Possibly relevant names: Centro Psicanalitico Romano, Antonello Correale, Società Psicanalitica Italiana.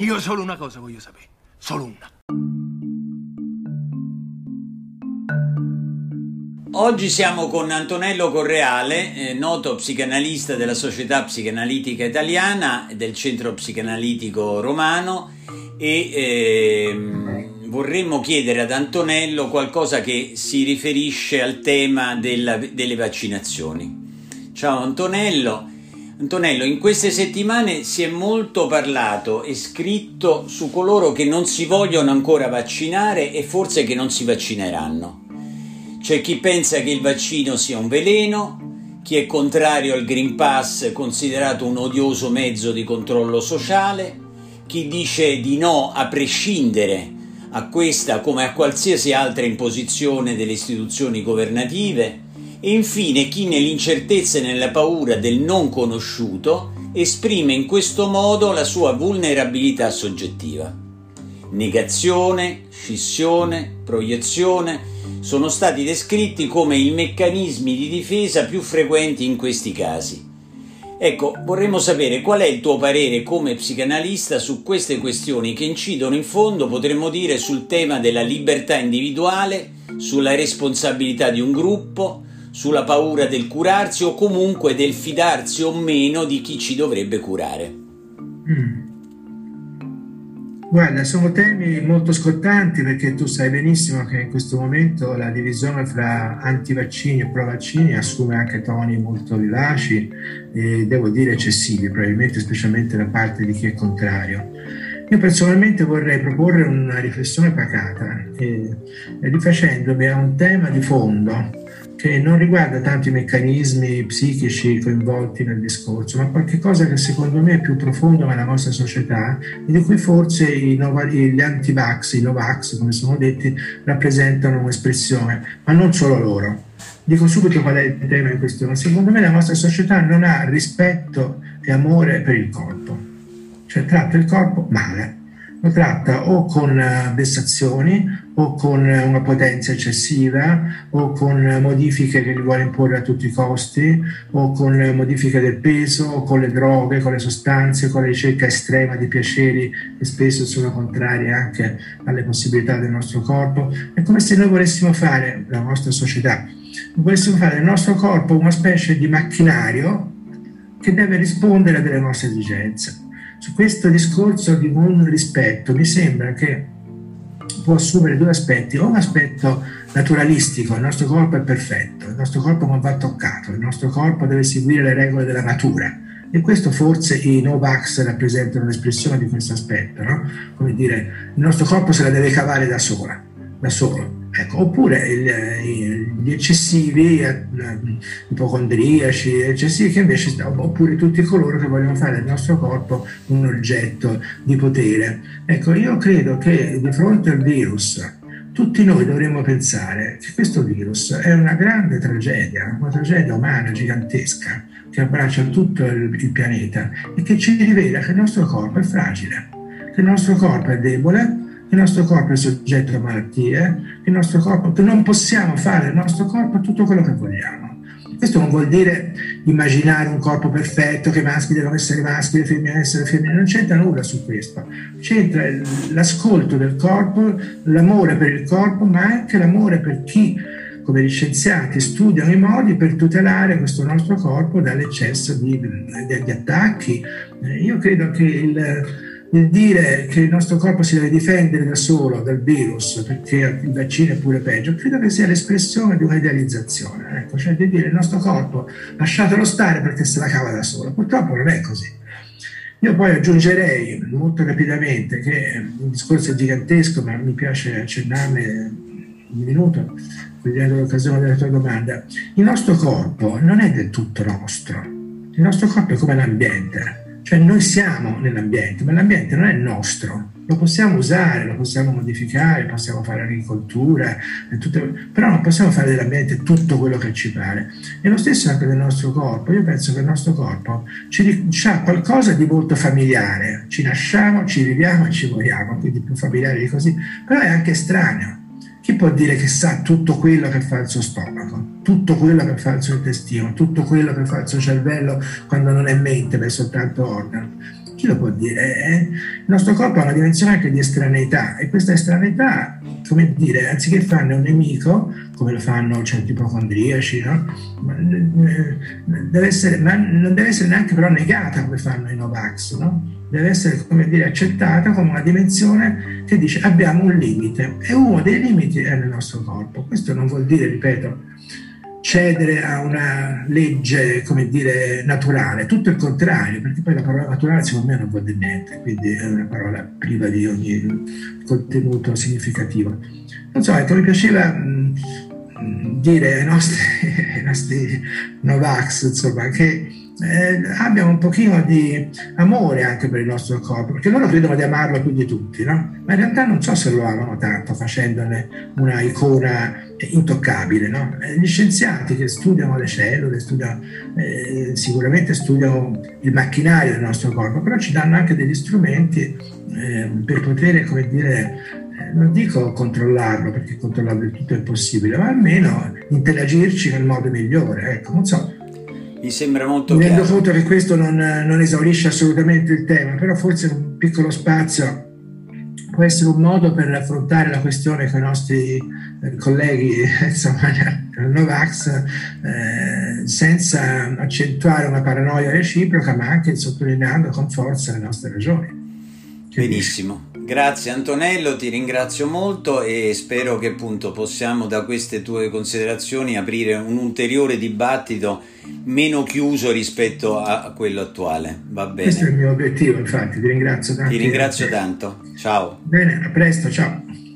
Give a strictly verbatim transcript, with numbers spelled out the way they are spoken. Io solo una cosa voglio sapere, solo una. Oggi siamo con Antonello Correale, noto psicanalista della Società Psicanalitica Italiana, del Centro Psicanalitico Romano, e eh, vorremmo chiedere ad Antonello qualcosa che si riferisce al tema della, delle vaccinazioni. Ciao Antonello. Antonello, in queste settimane si è molto parlato e scritto su coloro che non si vogliono ancora vaccinare e forse che non si vaccineranno. C'è chi pensa che il vaccino sia un veleno, chi è contrario al Green Pass considerato un odioso mezzo di controllo sociale, chi dice di no a prescindere a questa come a qualsiasi altra imposizione delle istituzioni governative, e infine chi nell'incertezza e nella paura del non conosciuto esprime in questo modo la sua vulnerabilità soggettiva. Negazione, scissione, proiezione sono stati descritti come i meccanismi di difesa più frequenti in questi casi. Ecco, vorremmo sapere qual è il tuo parere come psicanalista su queste questioni che incidono in fondo, potremmo dire, sul tema della libertà individuale, sulla responsabilità di un gruppo, sulla paura del curarsi o comunque del fidarsi o meno di chi ci dovrebbe curare. Mm. Guarda, sono temi molto scottanti, perché tu sai benissimo che in questo momento la divisione fra antivaccini e provaccini assume anche toni molto vivaci e devo dire eccessivi, probabilmente specialmente da parte di chi è contrario. Io personalmente vorrei proporre una riflessione pacata, eh, rifacendomi a un tema di fondo che non riguarda tanto i meccanismi psichici coinvolti nel discorso, ma qualche cosa che secondo me è più profondo nella nostra società e di cui forse i nova, gli anti-vax, i no-vax, come sono detti, rappresentano un'espressione, ma non solo loro. Dico subito qual è il tema in questione. Secondo me la nostra società non ha rispetto e amore per il corpo, cioè tratta il corpo male. Lo tratta o con vessazioni o con una potenza eccessiva o con modifiche che gli vuole imporre a tutti i costi o con modifiche del peso o con le droghe, con le sostanze, con la ricerca estrema di piaceri che spesso sono contrarie anche alle possibilità del nostro corpo. È come se noi volessimo fare, la nostra società, volessimo fare del nostro corpo una specie di macchinario che deve rispondere a delle nostre esigenze. Su questo discorso di non rispetto mi sembra che può assumere due aspetti, o un aspetto naturalistico, il nostro corpo è perfetto, il nostro corpo non va toccato, il nostro corpo deve seguire le regole della natura, e questo forse i no-vax rappresentano l'espressione di questo aspetto, no? Come dire, il nostro corpo se la deve cavare da sola, da solo. Ecco, oppure il, gli eccessivi ipocondriaci, eccessivi che invece, oppure tutti coloro che vogliono fare del nostro corpo un oggetto di potere. Ecco, io credo che di fronte al virus tutti noi dovremmo pensare che questo virus è una grande tragedia, una tragedia umana gigantesca che abbraccia tutto il, il pianeta e che ci rivela che il nostro corpo è fragile, che il nostro corpo è debole, il nostro corpo è soggetto a malattie, il nostro corpo, che non possiamo fare del nostro corpo tutto quello che vogliamo. Questo non vuol dire immaginare un corpo perfetto, che i maschi devono essere maschi, le femmine devono essere femmine, non c'entra nulla su questo. C'entra l'ascolto del corpo, l'amore per il corpo, ma anche l'amore per chi, come gli scienziati, studiano i modi per tutelare questo nostro corpo dall'eccesso di, di, di attacchi. Io credo che il... Il dire che il nostro corpo si deve difendere da solo dal virus perché il vaccino è pure peggio, credo che sia l'espressione di un'idealizzazione, ecco, cioè di dire il nostro corpo lasciatelo stare perché se la cava da solo. Purtroppo non è così. Io poi aggiungerei molto rapidamente che il discorso è gigantesco, ma mi piace accennarne un minuto, cogliendo l'occasione della tua domanda. Il nostro corpo non è del tutto nostro, il nostro corpo è come l'ambiente. Cioè noi siamo nell'ambiente, ma l'ambiente non è nostro, lo possiamo usare, lo possiamo modificare, possiamo fare agricoltura, tutte, però non possiamo fare dell'ambiente tutto quello che ci pare. E lo stesso anche del nostro corpo. Io penso che il nostro corpo ha qualcosa di molto familiare, ci nasciamo, ci viviamo e ci moriamo, quindi più familiare di così, però è anche estraneo. Chi può dire che sa tutto quello che fa il suo stomaco, tutto quello che fa il suo intestino, tutto quello che fa il suo cervello quando non è mente, ma è soltanto organo? chi lo può dire? Eh, il nostro corpo ha una dimensione anche di estraneità, e questa estraneità, come dire, anziché farne un nemico, come lo fanno certi ipocondriaci, no? Deve essere, ma non deve essere neanche però negata come fanno i Novax, no? Deve essere, come dire, accettata come una dimensione che dice abbiamo un limite, e uno dei limiti è nel nostro corpo. Questo non vuol dire, ripeto, cedere a una legge, come dire, naturale, tutto il contrario, perché poi la parola naturale secondo me non vuol dire niente, quindi è una parola priva di ogni contenuto significativo. Non so, ecco, mi piaceva mh, mh, dire ai nostri, ai nostri Novax, insomma, che Eh, abbiamo un pochino di amore anche per il nostro corpo, perché loro credono di amarlo più di tutti, no? Ma in realtà non so se lo amano tanto, facendone una icona intoccabile, no? Gli scienziati che studiano le cellule studiano, eh, sicuramente studiano il macchinario del nostro corpo, però ci danno anche degli strumenti eh, per poter, come dire, eh, non dico controllarlo, perché controllarlo del tutto è impossibile, ma almeno interagirci nel modo migliore, ecco, non so. Mi sembra molto chiaro. Mi rendo conto che questo non, non esaurisce assolutamente il tema, però forse un piccolo spazio può essere un modo per affrontare la questione che i nostri colleghi, insomma, Novax, eh, senza accentuare una paranoia reciproca, ma anche sottolineando con forza le nostre ragioni. Benissimo. Grazie Antonello, ti ringrazio molto e spero che appunto possiamo da queste tue considerazioni aprire un ulteriore dibattito meno chiuso rispetto a quello attuale. Va bene. Questo è il mio obiettivo, infatti, ti ringrazio tanto. Ti ringrazio tanto. Ciao. Bene, a presto, ciao.